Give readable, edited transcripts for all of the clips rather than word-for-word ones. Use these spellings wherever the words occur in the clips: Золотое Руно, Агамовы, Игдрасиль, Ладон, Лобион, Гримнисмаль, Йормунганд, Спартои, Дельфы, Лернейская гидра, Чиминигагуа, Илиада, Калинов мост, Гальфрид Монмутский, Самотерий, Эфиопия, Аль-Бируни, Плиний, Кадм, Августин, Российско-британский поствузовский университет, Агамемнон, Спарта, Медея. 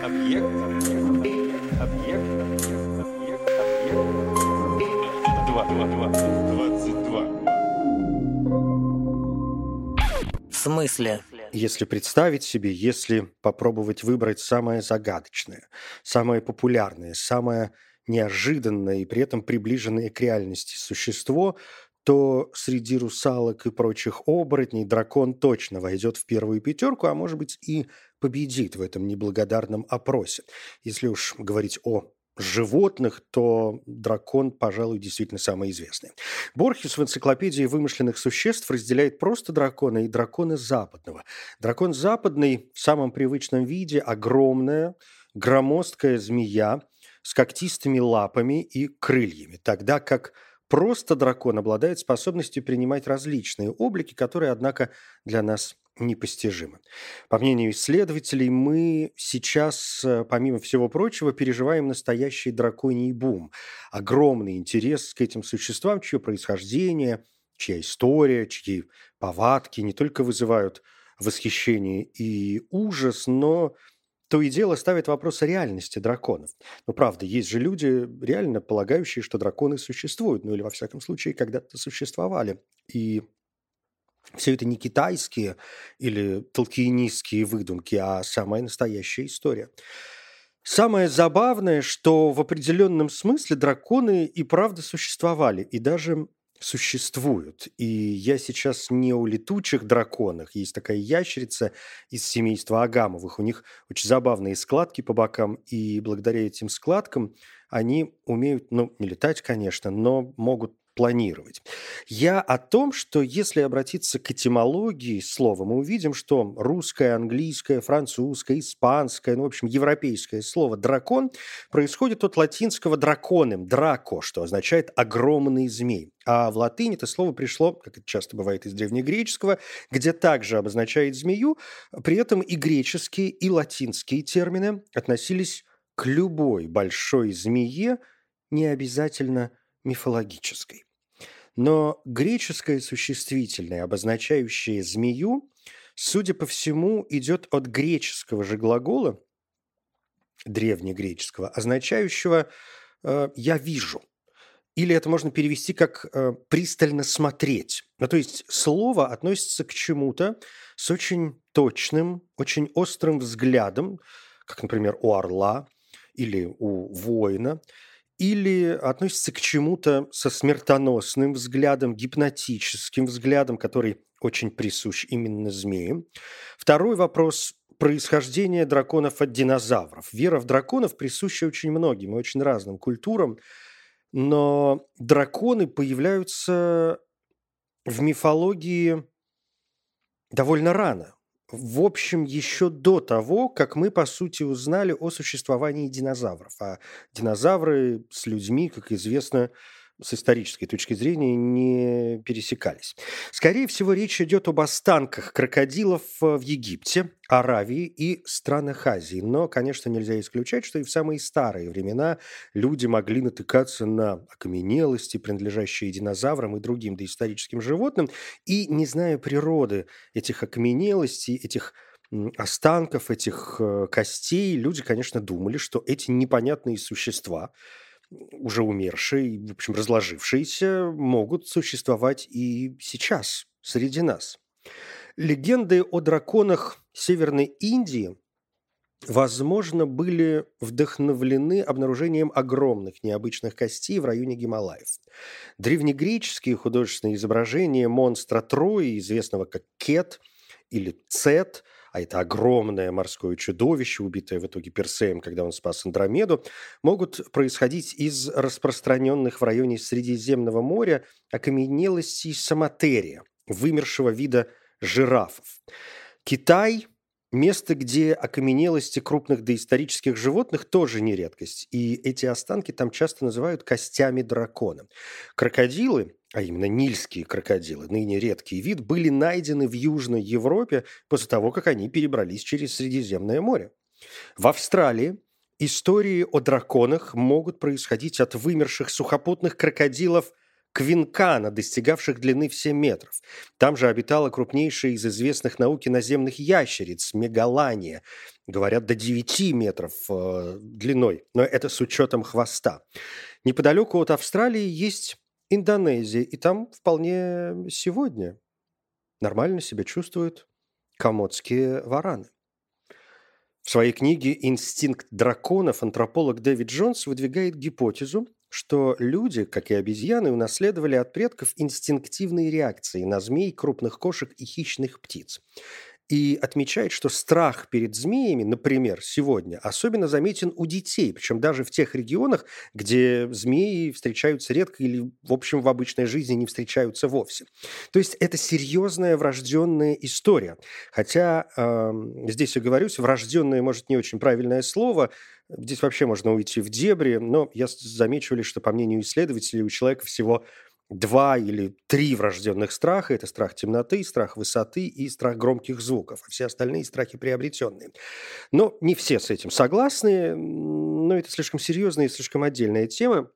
Объект 22. В смысле? Если представить себе, если попробовать выбрать самое загадочное, самое популярное, самое неожиданное и при этом приближенное к реальности существо, то среди русалок и прочих оборотней дракон точно войдет в первую пятерку, а может быть и победит в этом неблагодарном опросе. Если уж говорить о животных, то дракон, пожалуй, действительно самый известный. Борхес в энциклопедии вымышленных существ разделяет просто дракона и дракона западного. Дракон западный в самом привычном виде – огромная, громоздкая змея с когтистыми лапами и крыльями, тогда как просто дракон обладает способностью принимать различные облики, которые, однако, для нас непостижимы. По мнению исследователей, мы сейчас, помимо всего прочего, переживаем настоящий драконий бум. Огромный интерес к этим существам, чье происхождение, чья история, чьи повадки не только вызывают восхищение и ужас, но то и дело ставит вопрос о реальности драконов. Но, правда, есть же люди, реально полагающие, что драконы существуют, ну или, во всяком случае, когда-то существовали. И все это не китайские или толкиенистские выдумки, а самая настоящая история. Самое забавное, что в определенном смысле драконы и правда существовали, и даже существуют. И я сейчас не о летучих драконах. Есть такая ящерица из семейства Агамовых. У них очень забавные складки по бокам, и благодаря этим складкам они умеют, ну, не летать, конечно, но могут планировать. Я о том, что если обратиться к этимологии слова, мы увидим, что русское, английское, французское, испанское, ну, в общем, европейское слово «дракон» происходит от латинского «драконем», «драко», что означает «огромный змей». А в латыни это слово пришло, как это часто бывает, из древнегреческого, где также обозначает змею. При этом и греческие, и латинские термины относились к любой большой змее, не обязательно мифологической. Но греческое существительное, обозначающее змею, судя по всему, идет от греческого же глагола, древнегреческого, означающего «я вижу». Или это можно перевести как «пристально смотреть». Ну, то есть слово относится к чему-то с очень точным, очень острым взглядом, как, например, у орла или у воина, или относится к чему-то со смертоносным взглядом, гипнотическим взглядом, который очень присущ именно змеям. Второй вопрос – происхождение драконов от динозавров. Вера в драконов присуща очень многим и очень разным культурам, но драконы появляются в мифологии довольно рано. В общем, еще до того, как мы, по сути, узнали о существовании динозавров. А динозавры с людьми, как известно, с исторической точки зрения не пересекались. Скорее всего, речь идет об останках крокодилов в Египте, Аравии и странах Азии. Но, конечно, нельзя исключать, что и в самые старые времена люди могли натыкаться на окаменелости, принадлежащие динозаврам и другим доисторическим животным, и, не зная природы этих окаменелостей, этих останков, этих костей, люди, конечно, думали, что эти непонятные существа, уже умершие, в общем, разложившиеся, могут существовать и сейчас среди нас. Легенды о драконах Северной Индии, возможно, были вдохновлены обнаружением огромных необычных костей в районе Гималаев. Древнегреческие художественные изображения монстра Трои, известного как Кет или Цет, а это огромное морское чудовище, убитое в итоге Персеем, когда он спас Андромеду, могут происходить из распространенных в районе Средиземного моря окаменелостей самотерия, вымершего вида жирафов. Китай – место, где окаменелости крупных доисторических животных тоже не редкость, и эти останки там часто называют костями дракона. Крокодилы, а именно нильские крокодилы, ныне редкий вид, были найдены в Южной Европе после того, как они перебрались через Средиземное море. В Австралии истории о драконах могут происходить от вымерших сухопутных крокодилов квинкана, достигавших длины в 7 метров. Там же обитала крупнейшая из известных науки наземных ящериц – мегалания. Говорят, до 9 метров длиной, но это с учетом хвоста. Неподалеку от Австралии есть Индонезия, и там вполне сегодня нормально себя чувствуют комодские вараны. В своей книге «Инстинкт драконов» антрополог Дэвид Джонс выдвигает гипотезу, что люди, как и обезьяны, унаследовали от предков инстинктивные реакции на змей, крупных кошек и хищных птиц. И отмечает, что страх перед змеями, например, сегодня, особенно заметен у детей, причем даже в тех регионах, где змеи встречаются редко или, в общем, в обычной жизни не встречаются вовсе. То есть это серьезная врожденная история. Хотя, здесь оговорюсь, врожденное, может, не очень правильное слово, здесь вообще можно уйти в дебри, но я замечу лишь, что, по мнению исследователей, у человека всего 2 или 3 врожденных страха – это страх темноты, страх высоты и страх громких звуков, а все остальные страхи приобретенные. Но не все с этим согласны, но это слишком серьезная и слишком отдельная тема.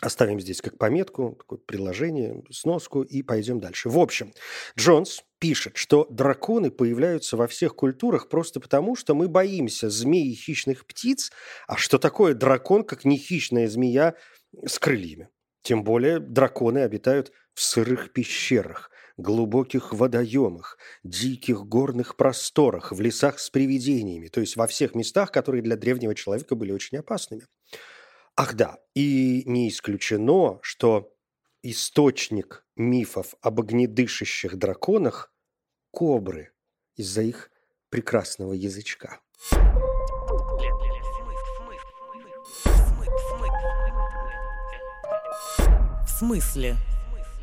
Оставим здесь как пометку, такое приложение, сноску и пойдем дальше. В общем, Джонс пишет, что драконы появляются во всех культурах просто потому, что мы боимся змей и хищных птиц, а что такое дракон, как не хищная змея с крыльями? Тем более драконы обитают в сырых пещерах, глубоких водоемах, диких горных просторах, в лесах с привидениями, то есть во всех местах, которые для древнего человека были очень опасными. Ах да, и не исключено, что источник мифов об огнедышащих драконах – кобры из-за их прекрасного язычка. Мысли.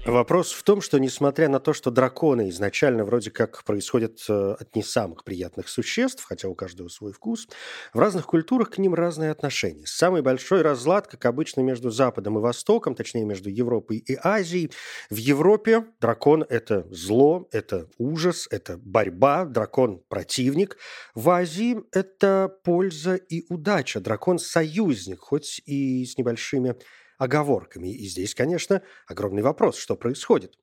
Вопрос в том, что, несмотря на то, что драконы изначально вроде как происходят от не самых приятных существ, хотя у каждого свой вкус, в разных культурах к ним разные отношения. Самый большой разлад, как обычно, между Западом и Востоком, точнее, между Европой и Азией. В Европе дракон – это зло, это ужас, это борьба, дракон – противник. В Азии – это польза и удача, дракон – союзник, хоть и с небольшими оговорками. И здесь, конечно, огромный вопрос, что происходит.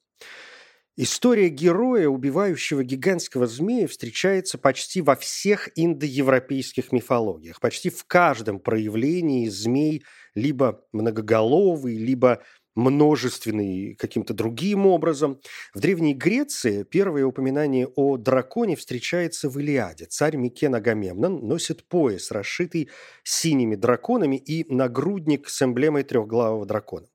История героя, убивающего гигантского змея, встречается почти во всех индоевропейских мифологиях. Почти в каждом проявлении змей либо многоголовый, либо множественный каким-то другим образом. В Древней Греции первое упоминание о драконе встречается в Илиаде. Царь Микен Агамемнон носит пояс, расшитый синими драконами, и нагрудник с эмблемой трехглавого дракона.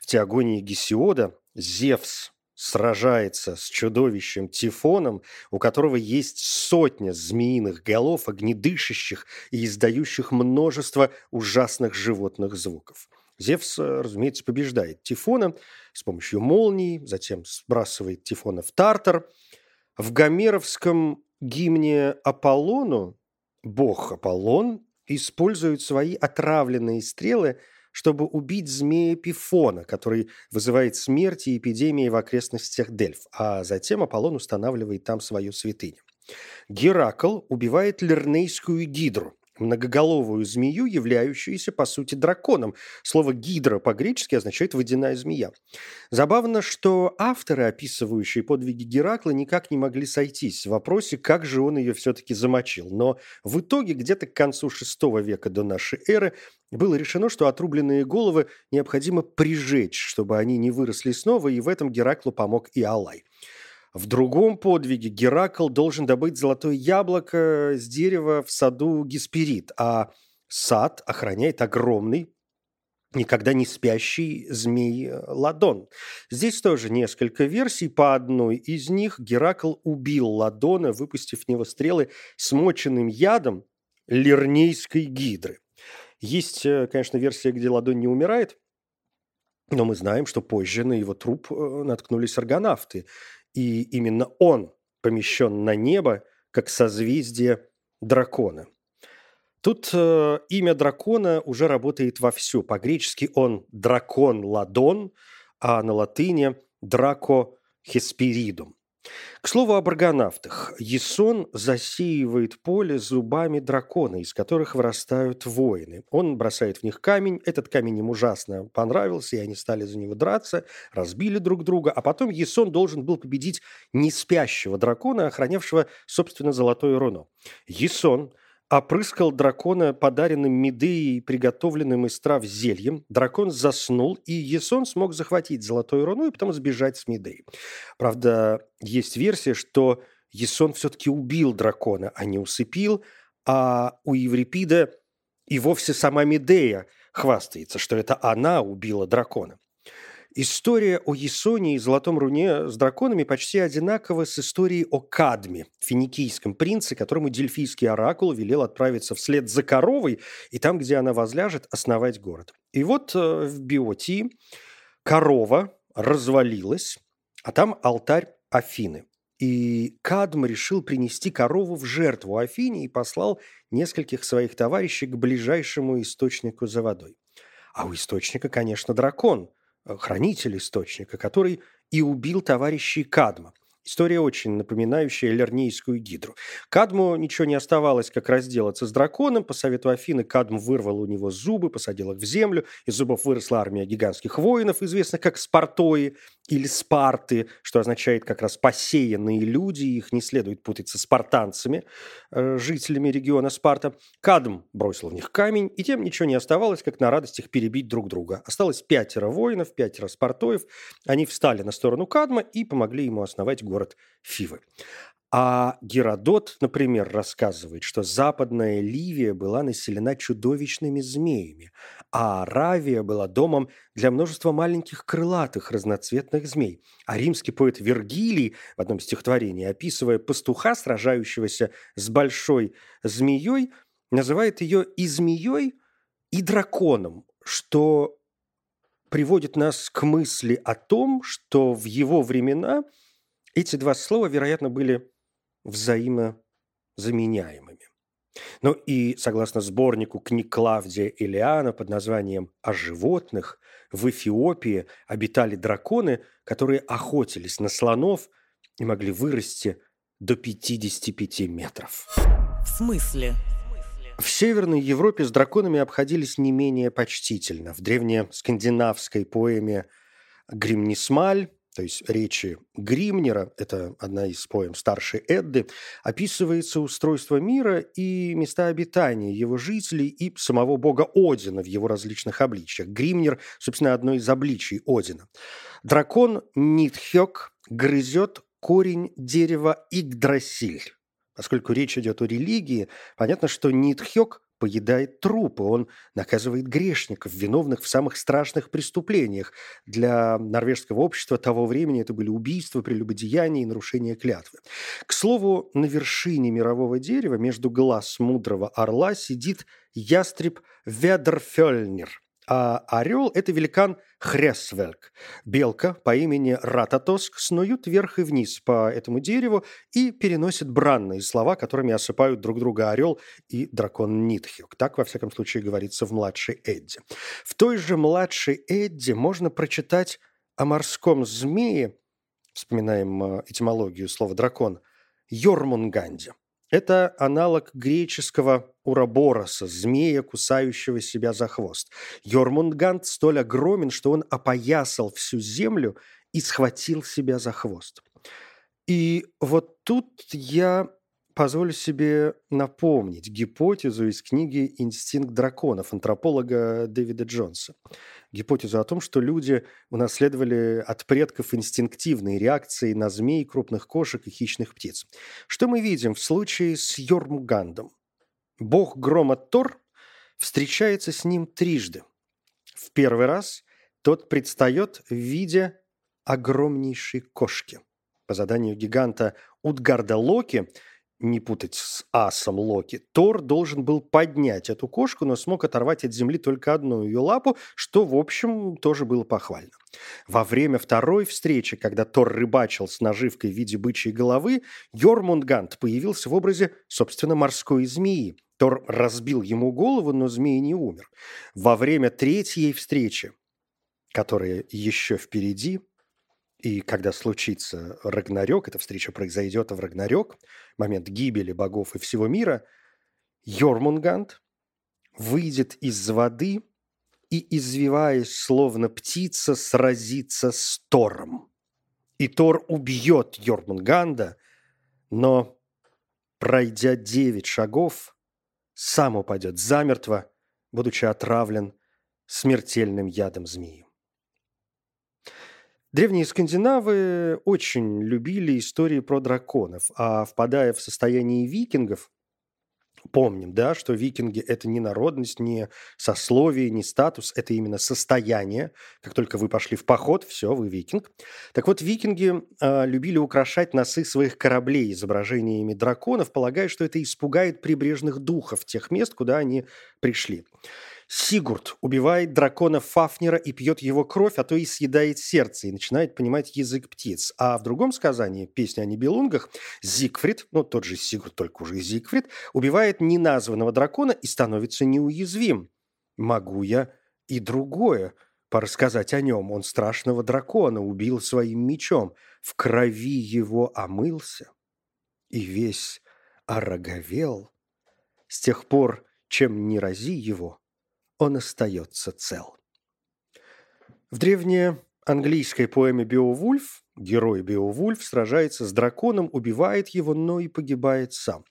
В Теогонии Гесиода Зевс сражается с чудовищем Тифоном, у которого есть 100 змеиных голов, огнедышащих и издающих множество ужасных животных звуков. Зевс, разумеется, побеждает Тифона с помощью молний, затем сбрасывает Тифона в Тартар. В гомеровском гимне Аполлону бог Аполлон использует свои отравленные стрелы, чтобы убить змея Пифона, который вызывает смерть и эпидемии в окрестностях Дельф, а затем Аполлон устанавливает там свою святыню. Геракл убивает Лернейскую гидру, многоголовую змею, являющуюся, по сути, драконом. Слово «гидра» по-гречески означает «водяная змея». Забавно, что авторы, описывающие подвиги Геракла, никак не могли сойтись в вопросе, как же он ее все-таки замочил. Но в итоге, где-то к концу VI века до нашей эры, было решено, что отрубленные головы необходимо прижечь, чтобы они не выросли снова, и в этом Гераклу помог и Алай. В другом подвиге Геракл должен добыть золотое яблоко с дерева в саду Гесперид, а сад охраняет огромный, никогда не спящий змей Ладон. Здесь тоже несколько версий. По одной из них Геракл убил Ладона, выпустив в него стрелы смоченным ядом Лернейской гидры. Есть, конечно, версия, где Ладон не умирает, но мы знаем, что позже на его труп наткнулись аргонавты. И именно он помещен на небо, как созвездие дракона. Тут имя дракона уже работает вовсю. По-гречески он дракон Ладон, а на латыни драко Гесперидум. К слову об аргонавтах. Ясон засеивает поле зубами дракона, из которых вырастают воины. Он бросает в них камень. Этот камень им ужасно понравился, и они стали за него драться, разбили друг друга. А потом Ясон должен был победить не спящего дракона, охранявшего, собственно, Золотое Руно. Ясон опрыскал дракона подаренным Медеей, приготовленным из трав зельем. Дракон заснул, и Ясон смог захватить Золотое Руно и потом сбежать с Медеей. Правда, есть версия, что Ясон все-таки убил дракона, а не усыпил, а у Еврипида и вовсе сама Медея хвастается, что это она убила дракона. История о Ясоне и Золотом Руне с драконами почти одинакова с историей о Кадме, финикийском принце, которому дельфийский оракул велел отправиться вслед за коровой и там, где она возляжет, основать город. И вот в Биотии корова развалилась, а там алтарь Афины. И Кадм решил принести корову в жертву Афине и послал нескольких своих товарищей к ближайшему источнику за водой. А у источника, конечно, дракон, хранитель источника, который и убил товарищей Кадма. История очень напоминающая Лернейскую гидру. Кадму ничего не оставалось, как разделаться с драконом. По совету Афины Кадм вырвал у него зубы, посадил их в землю. Из зубов выросла армия гигантских воинов, известных как спартои или спарты, что означает как раз посеянные люди. Их не следует путать со спартанцами, жителями региона Спарта. Кадм бросил в них камень, и тем ничего не оставалось, как на радость их перебить друг друга. Осталось 5 воинов, 5 спартоев. Они встали на сторону Кадма и помогли ему основать город Фивы. А Геродот, например, рассказывает, что западная Ливия была населена чудовищными змеями, а Аравия была домом для множества маленьких крылатых разноцветных змей. А римский поэт Вергилий в одном стихотворении, описывая пастуха, сражающегося с большой змеей, называет ее и змеей, и драконом, что приводит нас к мысли о том, что в его времена эти два слова, вероятно, были взаимозаменяемыми. Но и, согласно сборнику книг Клавдия Элиана под названием «О животных», в Эфиопии обитали драконы, которые охотились на слонов и могли вырасти до 55 метров. В смысле? В Северной Европе с драконами обходились не менее почтительно. В древнескандинавской поэме «Гримнисмаль», то есть речи Гримнера, это одна из поэм Старшей Эдды, описывается устройство мира и места обитания его жителей и самого бога Одина в его различных обличиях. Гримнер, собственно, одно из обличий Одина. Дракон Нидхёгг грызет корень дерева Игдрасиль. Поскольку речь идет о религии, понятно, что Нидхёгг поедает трупы, он наказывает грешников, виновных в самых страшных преступлениях. Для норвежского общества того времени это были убийства, прелюбодеяния и нарушения клятвы. К слову, на вершине мирового дерева между глаз мудрого орла сидит ястреб Ведерфёльнир, а орел – это великан Хресвельк. Белка по имени Рататоск снуют вверх и вниз по этому дереву и переносят бранные слова, которыми осыпают друг друга орел и дракон Нидхёгг. Так, во всяком случае, говорится в «Младшей Эдде». В той же «Младшей Эдде» можно прочитать о морском змее, вспоминаем этимологию слова «дракон», Йормунганде. Это аналог греческого урабороса, змея, кусающего себя за хвост. Йормунганд столь огромен, что он опоясал всю землю и схватил себя за хвост. И вот тут я позволю себе напомнить гипотезу из книги «Инстинкт драконов» антрополога Дэвида Джонса. Гипотезу о том, что люди унаследовали от предков инстинктивные реакции на змей, крупных кошек и хищных птиц. Что мы видим в случае с Йормунгандом? Бог грома Тор встречается с ним трижды. В первый раз тот предстает в виде огромнейшей кошки. По заданию гиганта Утгарда Локи, не путать с асом Локи, Тор должен был поднять эту кошку, но смог оторвать от земли только одну ее лапу, что, в общем, тоже было похвально. Во время второй встречи, когда Тор рыбачил с наживкой в виде бычьей головы, Йормунганд появился в образе, собственно, морской змеи. Тор разбил ему голову, но змея не умер. Во время третьей встречи, которая еще впереди, И когда случится Рагнарёк, эта встреча произойдет в Рагнарёк, момент гибели богов и всего мира, Йормунганд выйдет из воды и, извиваясь, словно птица, сразится с Тором. И Тор убьет Йормунганда, но, пройдя 9 шагов, сам упадет замертво, будучи отравлен смертельным ядом змеи. Древние скандинавы очень любили истории про драконов, а впадая в состояние викингов, помним, да, что викинги – это не народность, не сословие, не статус, это именно состояние. Как только вы пошли в поход, все, вы викинг. Так вот, викинги любили украшать носы своих кораблей изображениями драконов, полагая, что это испугает прибрежных духов тех мест, куда они пришли. Сигурд убивает дракона Фафнера и пьет его кровь, а то и съедает сердце, и начинает понимать язык птиц. А в другом сказании, песня о Нибелунгах, Зигфрид, ну тот же Сигурд, только уже Зигфрид, убивает неназванного дракона и становится неуязвим. Могу я и другое порассказать о нем. Он страшного дракона убил своим мечом, в крови его омылся и весь ороговел. С тех пор, чем ни рази его, он остается цел. В древнеанглийской поэме «Беовульф» герой Беовульф сражается с драконом, убивает его, но и погибает сам.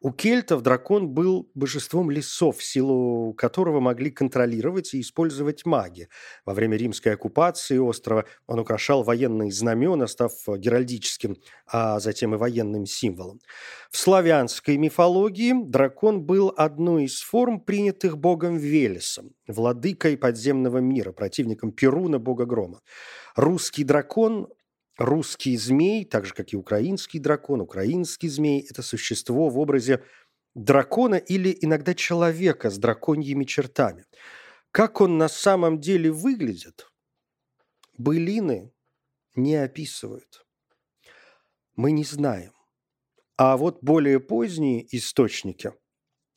У кельтов дракон был божеством лесов, силу которого могли контролировать и использовать маги. Во время римской оккупации острова он украшал военные знамена, став геральдическим, а затем и военным символом. В славянской мифологии дракон был одной из форм, принятых богом Велесом, владыкой подземного мира, противником Перуна, бога грома. Русский дракон – русский змей, так же, как и украинский дракон, украинский змей – это существо в образе дракона или иногда человека с драконьими чертами. Как он на самом деле выглядит, былины не описывают. Мы не знаем. А вот более поздние источники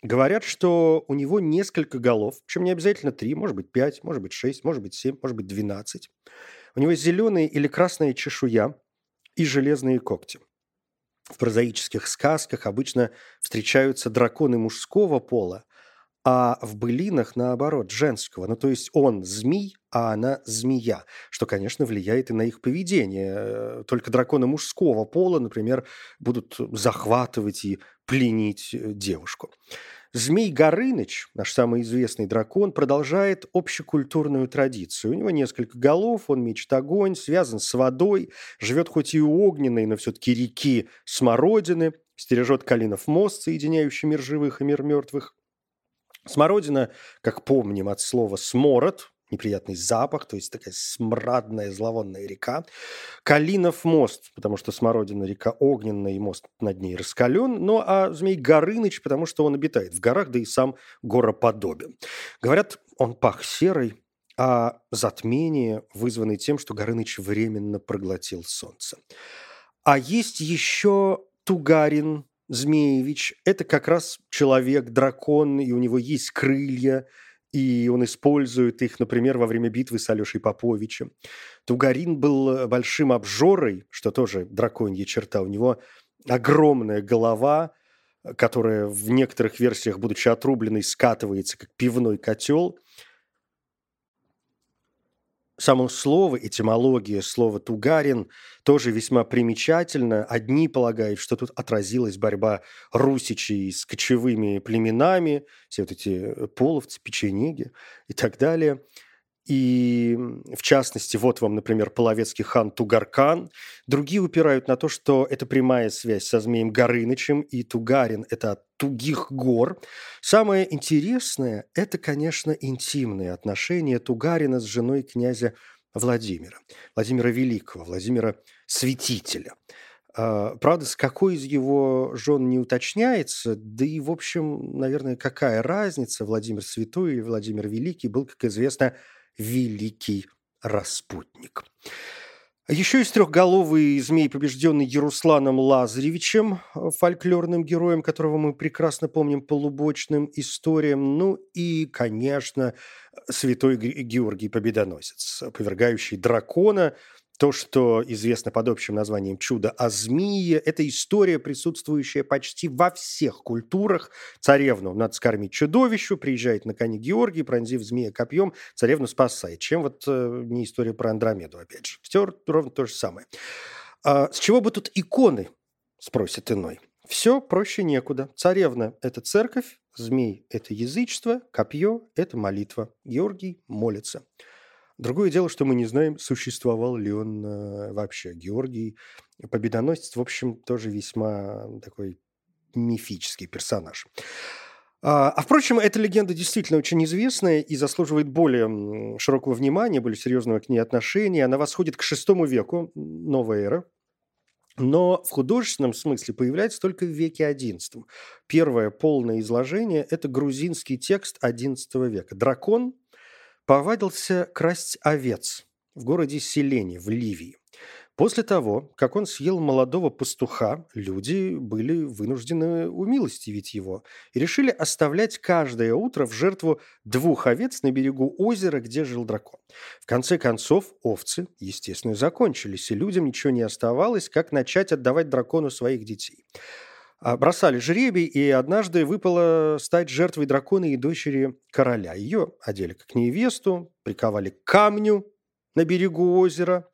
говорят, что у него несколько голов, причем не обязательно 3, может быть 5, может быть 6, может быть 7, может быть 12. У него зеленая или красная чешуя и железные когти. В прозаических сказках обычно встречаются драконы мужского пола, а в былинах, наоборот, женского. Ну, то есть он змей, а она змея, что, конечно, влияет и на их поведение. Только драконы мужского пола, например, будут захватывать и пленить девушку. Змей Горыныч, наш самый известный дракон, продолжает общекультурную традицию. У него несколько голов, он мечет огонь, связан с водой, живет хоть и у огненной, но все-таки реки Смородины, стережет Калинов мост, соединяющий мир живых и мир мертвых. Смородина, как помним от слова «смород», неприятный запах, то есть такая смрадная, зловонная река. Калинов мост, потому что Смородина река огненная, и мост над ней раскален. Ну, а змей Горыныч, потому что он обитает в горах, да и сам гороподобен. Говорят, он пах серой, а затмение вызвано тем, что Горыныч временно проглотил солнце. А есть еще Тугарин Змеевич. Это как раз человек-дракон, и у него есть крылья, и он использует их, например, во время битвы с Алешей Поповичем. Тугарин был большим обжорой, что тоже драконья черта. У него огромная голова, которая в некоторых версиях, будучи отрубленной, скатывается, как пивной котел. Само слово, этимология слова «тугарин» тоже весьма примечательна. Одни полагают, что тут отразилась борьба русичей с кочевыми племенами, все вот эти половцы, печенеги и так далее. И, в частности, вот вам, например, половецкий хан Тугаркан. Другие упирают на то, что это прямая связь со змеем Горынычем, и Тугарин – это от Тугих гор. Самое интересное – это, конечно, интимные отношения Тугарина с женой князя Владимира. Владимира Великого, Владимира Святителя. Правда, с какой из его жен не уточняется, да и, в общем, наверное, какая разница, Владимир Святой или Владимир Великий был, как известно, великий распутник. Еще из трехголовый змей, побежденный Ярусланом Лазаревичем, фольклорным героем, которого мы прекрасно помним по лубочным историям. Ну и, конечно, святой Георгий Победоносец, повергающий дракона То, что известно под общим названием «Чудо о змее», это история, присутствующая почти во всех культурах. Царевну надо скормить чудовищу, приезжает на коне Георгий, пронзив змея копьем, царевну спасает. Чем вот не история про Андромеду, опять же. Все ровно то же самое. С чего бы тут иконы, спросит иной. Все проще некуда. Царевна – это церковь, змей – это язычество, копье – это молитва. Георгий молится. Другое дело, что мы не знаем, существовал ли он вообще. Георгий Победоносец, в общем, тоже весьма такой мифический персонаж. А, впрочем, эта легенда действительно очень известная и заслуживает более широкого внимания, более серьезного к ней отношения. Она восходит к VI веку, новая эра. Но в художественном смысле появляется только в веке XI. Первое полное изложение – это грузинский текст XI века. «Дракон повадился красть овец в городе Селене, в Ливии. После того, как он съел молодого пастуха, люди были вынуждены умилостивить его и решили оставлять каждое утро в жертву 2 овец на берегу озера, где жил дракон. В конце концов, овцы, естественно, закончились, и людям ничего не оставалось, как начать отдавать дракону своих детей». Бросали жребий, и однажды выпало стать жертвой дракона и дочери короля. Ее одели как невесту, приковали к камню на берегу озера.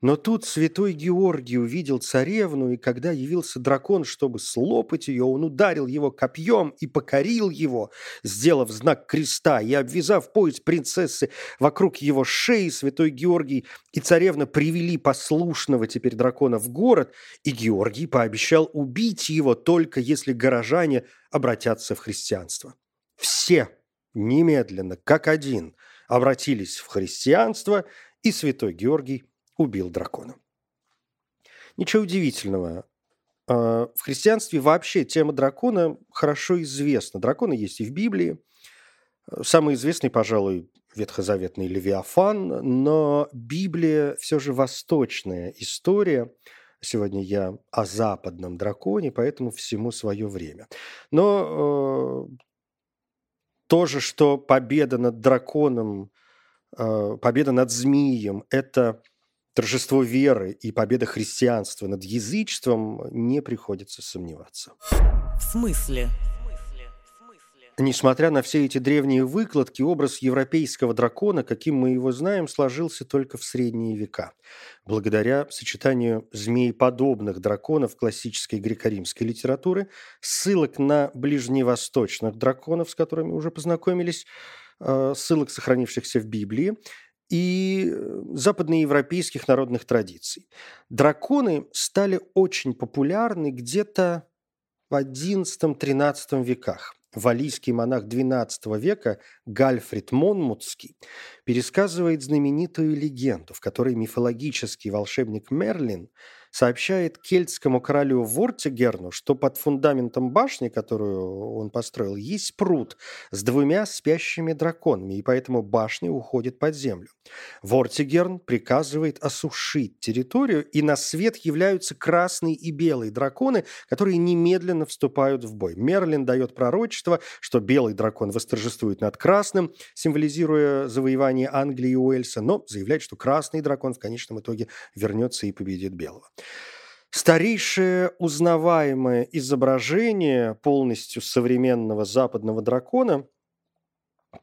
Но тут святой Георгий увидел царевну, и когда явился дракон, чтобы слопать ее, он ударил его копьем и покорил его, сделав знак креста и обвязав пояс принцессы вокруг его шеи. Святой Георгий и царевна привели послушного теперь дракона в город, и Георгий пообещал убить его, только если горожане обратятся в христианство. Все немедленно, как один, обратились в христианство, и святой Георгий убил дракона. Ничего удивительного. В христианстве вообще тема дракона хорошо известна. Драконы есть и в Библии. Самый известный, пожалуй, ветхозаветный Левиафан. Но Библия все же восточная история. Сегодня я о западном драконе, поэтому всему свое время. Но то же, что победа над драконом, победа над змеем – это торжество веры и победа христианства над язычеством, не приходится сомневаться. В смысле? Несмотря на все эти древние выкладки, образ европейского дракона, каким мы его знаем, сложился только в средние века, благодаря сочетанию змееподобных драконов классической греко-римской литературы, ссылок на ближневосточных драконов, с которыми уже познакомились, ссылок, сохранившихся в Библии, и западноевропейских народных традиций. Драконы стали очень популярны где-то в XI-XIII веках. Валлийский монах XII века Гальфрид Монмутский пересказывает знаменитую легенду, в которой мифологический волшебник Мерлин сообщает кельтскому королю Вортигерну, что под фундаментом башни, которую он построил, есть пруд с 2 спящими драконами, и поэтому башня уходит под землю. Вортигерн приказывает осушить территорию, и на свет являются красные и белые драконы, которые немедленно вступают в бой. Мерлин дает пророчество, что белый дракон восторжествует над красным, символизируя завоевание Англии и Уэльса, но заявляет, что красный дракон в конечном итоге вернется и победит белого. Старейшее узнаваемое изображение полностью современного западного дракона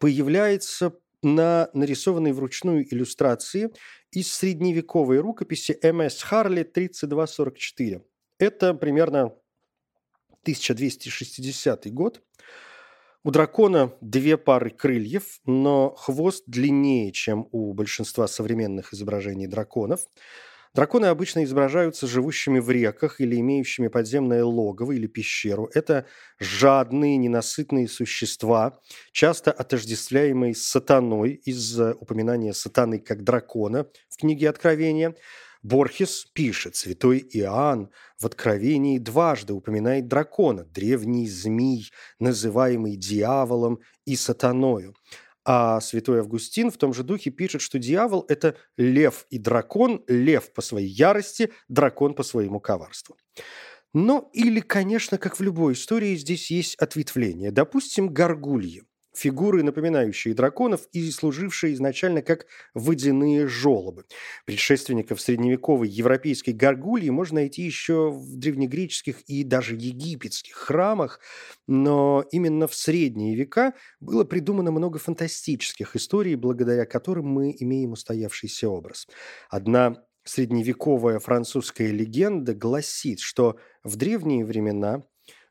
появляется на нарисованной вручную иллюстрации из средневековой рукописи М.С. Харли 3244. Это примерно 1260 год. У дракона 2 пары крыльев, но хвост длиннее, чем у большинства современных изображений драконов. Драконы обычно изображаются живущими в реках или имеющими подземное логово или пещеру. Это жадные, ненасытные существа, часто отождествляемые с сатаной из упоминания сатаны как дракона в книге «Откровения». Борхес пишет, святой Иоанн в «Откровении» дважды упоминает дракона, древний змей, называемый дьяволом и сатаною. А святой Августин в том же духе пишет, что дьявол – это лев и дракон, лев по своей ярости, дракон по своему коварству. Ну или, конечно, как в любой истории, здесь есть ответвление. Допустим, горгульи фигуры, напоминающие драконов и служившие изначально как водяные жёлобы. Предшественников средневековой европейской горгульи можно найти еще в древнегреческих и даже египетских храмах, но именно в средние века было придумано много фантастических историй, благодаря которым мы имеем устоявшийся образ. Одна средневековая французская легенда гласит, что в древние времена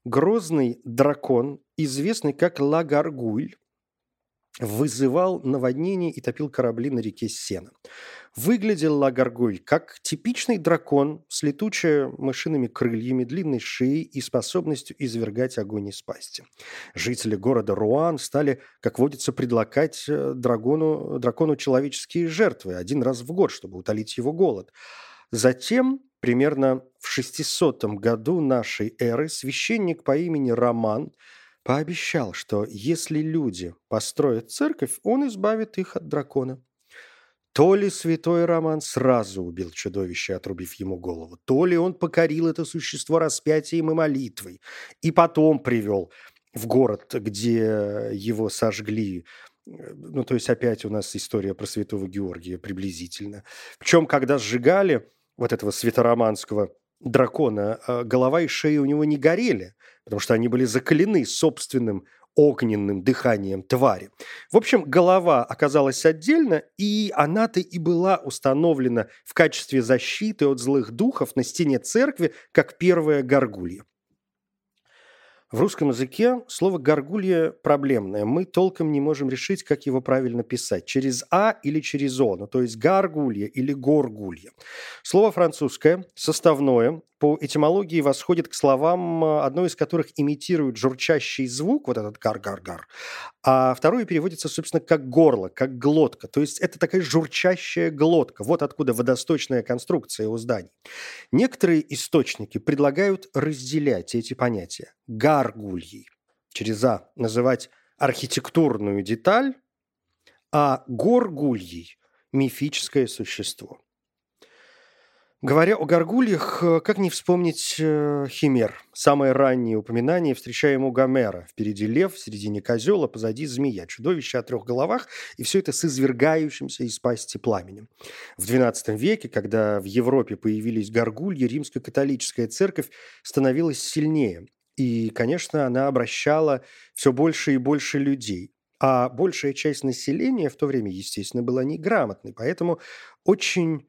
грозный дракон, известный как Ла Гаргуль, вызывал наводнение и топил корабли на реке Сена. Выглядел Ла Гаргуль как типичный дракон с летучими мышиными крыльями, длинной шеей и способностью извергать огонь из пасти. Жители города Руан стали, как водится, предлагать дракону человеческие жертвы один раз в год, чтобы утолить его голод. Затем, примерно в 600 году нашей эры, священник по имени Роман пообещал, что если люди построят церковь, он избавит их от дракона. То ли святой Роман сразу убил чудовище, отрубив ему голову, то ли он покорил это существо распятием и молитвой, и потом привел в город, где его сожгли. Ну, то есть опять у нас история про святого Георгия приблизительно. Причем, когда сжигали вот этого святороманского дракона, голова и шея у него не горели, потому что они были закалены собственным огненным дыханием твари. В общем, голова оказалась отдельно, и она-то и была установлена в качестве защиты от злых духов на стене церкви, как первая горгулья. В русском языке слово «горгулья» проблемное. Мы толком не можем решить, как его правильно писать. Через «а» или через «о», ну, то есть «гаргулья» или «горгулья». Слово французское, составное, по этимологии восходит к словам, одно из которых имитирует журчащий звук, вот этот «гар-гар-гар», а второе переводится, собственно, как «горло», как «глотка». То есть это такая журчащая глотка. Вот откуда водосточная конструкция у зданий. Некоторые источники предлагают разделять эти понятия. Гаргульей через «а» называть архитектурную деталь, а горгульей – мифическое существо. Говоря о горгульях, как не вспомнить химер? Самое раннее упоминание встречаем у Гомера. Впереди лев, в середине козел, а позади змея. Чудовище о трех головах, и все это с извергающимся из пасти пламенем. В XII веке, когда в Европе появились горгульи, римско-католическая церковь становилась сильнее. И, конечно, она обращала все больше и больше людей. А большая часть населения в то время, естественно, была неграмотной. Поэтому очень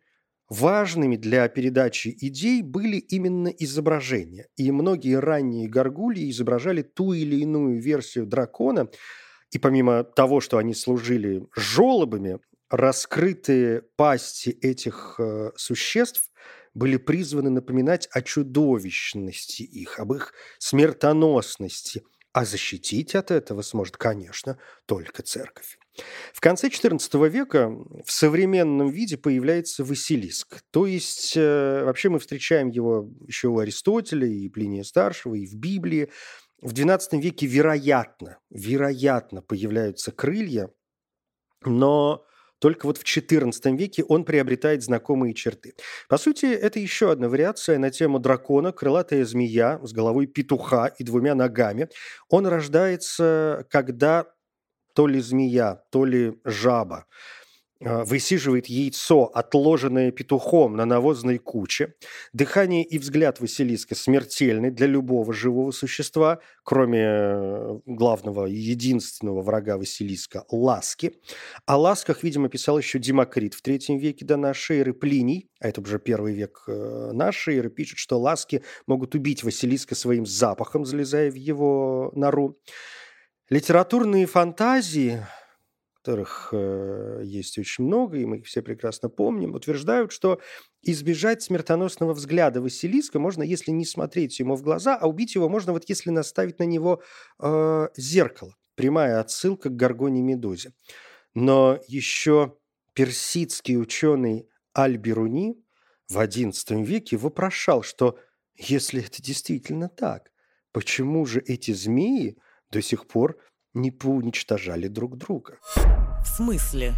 важными для передачи идей были именно изображения. И многие ранние горгульи изображали ту или иную версию дракона. И помимо того, что они служили жёлобами, раскрытые пасти этих существ были призваны напоминать о чудовищности их, об их смертоносности. А защитить от этого сможет, конечно, только церковь. В конце XIV века в современном виде появляется Василиск. То есть, вообще мы встречаем его еще у Аристотеля и Плиния Старшего, и в Библии. В XII веке вероятно, появляются крылья, но только вот в XIV веке он приобретает знакомые черты. По сути, это еще одна вариация на тему дракона, крылатая змея с головой петуха и двумя ногами. Он рождается, когда то ли змея, то ли жаба высиживает яйцо, отложенное петухом на навозной куче. Дыхание и взгляд Василиска смертельны для любого живого существа, кроме главного и единственного врага Василиска – ласки. О ласках, видимо, писал еще Демокрит в III веке до нашей эры. Плиний, а это уже первый век нашей эры, пишет, что ласки могут убить Василиска своим запахом, залезая в его нору. Литературные фантазии, которых есть очень много, и мы их все прекрасно помним, утверждают, что избежать смертоносного взгляда Василиска можно, если не смотреть ему в глаза, а убить его можно, вот если наставить на него зеркало. Прямая отсылка к Горгоне Медузе. Но еще персидский ученый Аль-Бируни в XI веке вопрошал, что если это действительно так, почему же эти змеи до сих пор не поуничтожали друг друга? В смысле?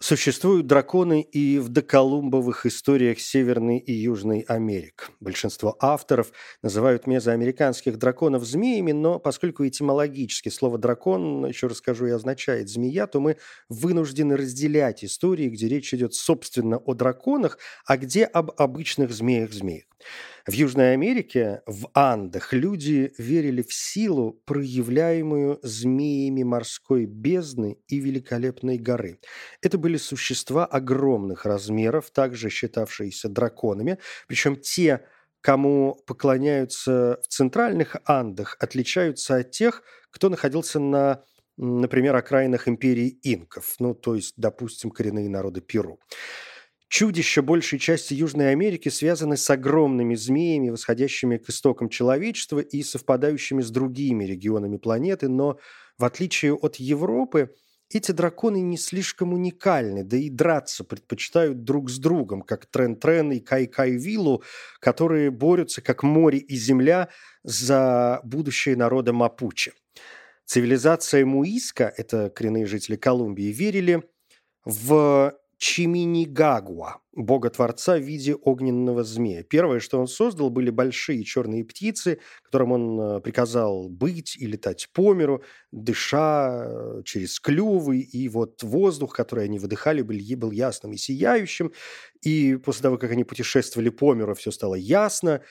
Существуют драконы и в доколумбовых историях Северной и Южной Америк. Большинство авторов называют мезоамериканских драконов змеями, но поскольку этимологически слово «дракон», еще расскажу, и означает «змея», то мы вынуждены разделять истории, где речь идет, собственно, о драконах, а где об обычных змеях-змеях. В Южной Америке, в Андах, люди верили в силу, проявляемую змеями морской бездны и великолепной горы. Это были существа огромных размеров, также считавшиеся драконами, причем те, кому поклоняются в центральных Андах, отличаются от тех, кто находился на, например, окраинах империи инков, ну, то есть, допустим, коренные народы Перу. Чудища большей части Южной Америки связаны с огромными змеями, восходящими к истокам человечества и совпадающими с другими регионами планеты, но в отличие от Европы, эти драконы не слишком уникальны, да и драться предпочитают друг с другом, как Трен-Трен и Кай-Кай-Вилу, которые борются, как море и земля, за будущее народа мапуче. Цивилизация Муиска, это коренные жители Колумбии, верили в Чиминигагуа, бога-творца в виде огненного змея. Первое, что он создал, были большие черные птицы, которым он приказал быть и летать по миру, дыша через клювы, и вот воздух, который они выдыхали, был ясным и сияющим. И после того, как они путешествовали по миру, все стало ясно.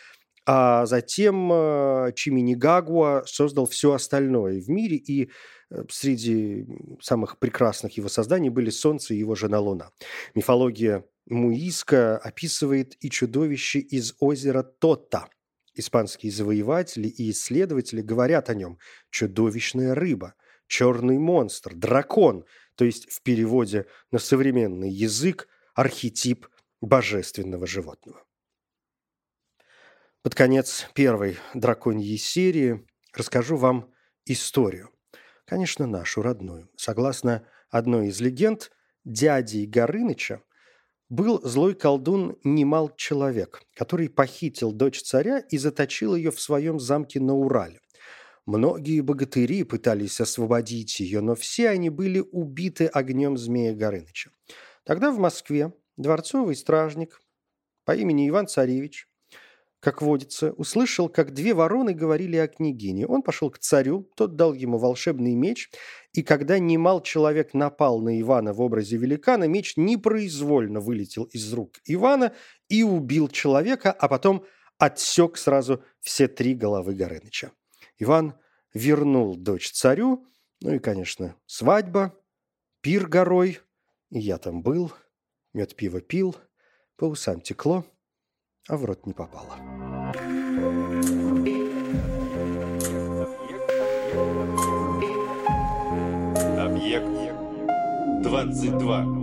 А затем Чиминигагуа создал все остальное в мире, и среди самых прекрасных его созданий были Солнце и его жена Луна. Мифология Муиска описывает и чудовище из озера Тота. Испанские завоеватели и исследователи говорят о нем: чудовищная рыба, черный монстр, дракон, то есть в переводе на современный язык архетип божественного животного. Под конец первой драконьей серии расскажу вам историю. Конечно, нашу родную. Согласно одной из легенд, дядей Горыныча был злой колдун Немал-человек, который похитил дочь царя и заточил ее в своем замке на Урале. Многие богатыри пытались освободить ее, но все они были убиты огнем змея Горыныча. Тогда в Москве дворцовый стражник по имени Иван-Царевич, как водится, услышал, как две вороны говорили о княгине. Он пошел к царю, тот дал ему волшебный меч, и когда Немал-человек напал на Ивана в образе великана, меч непроизвольно вылетел из рук Ивана и убил человека, а потом отсек сразу все три головы Горыныча. Иван вернул дочь царю, ну и, конечно, свадьба, пир горой. Я там был, мед пиво пил, по усам текло, а в рот не попало. Объект 22.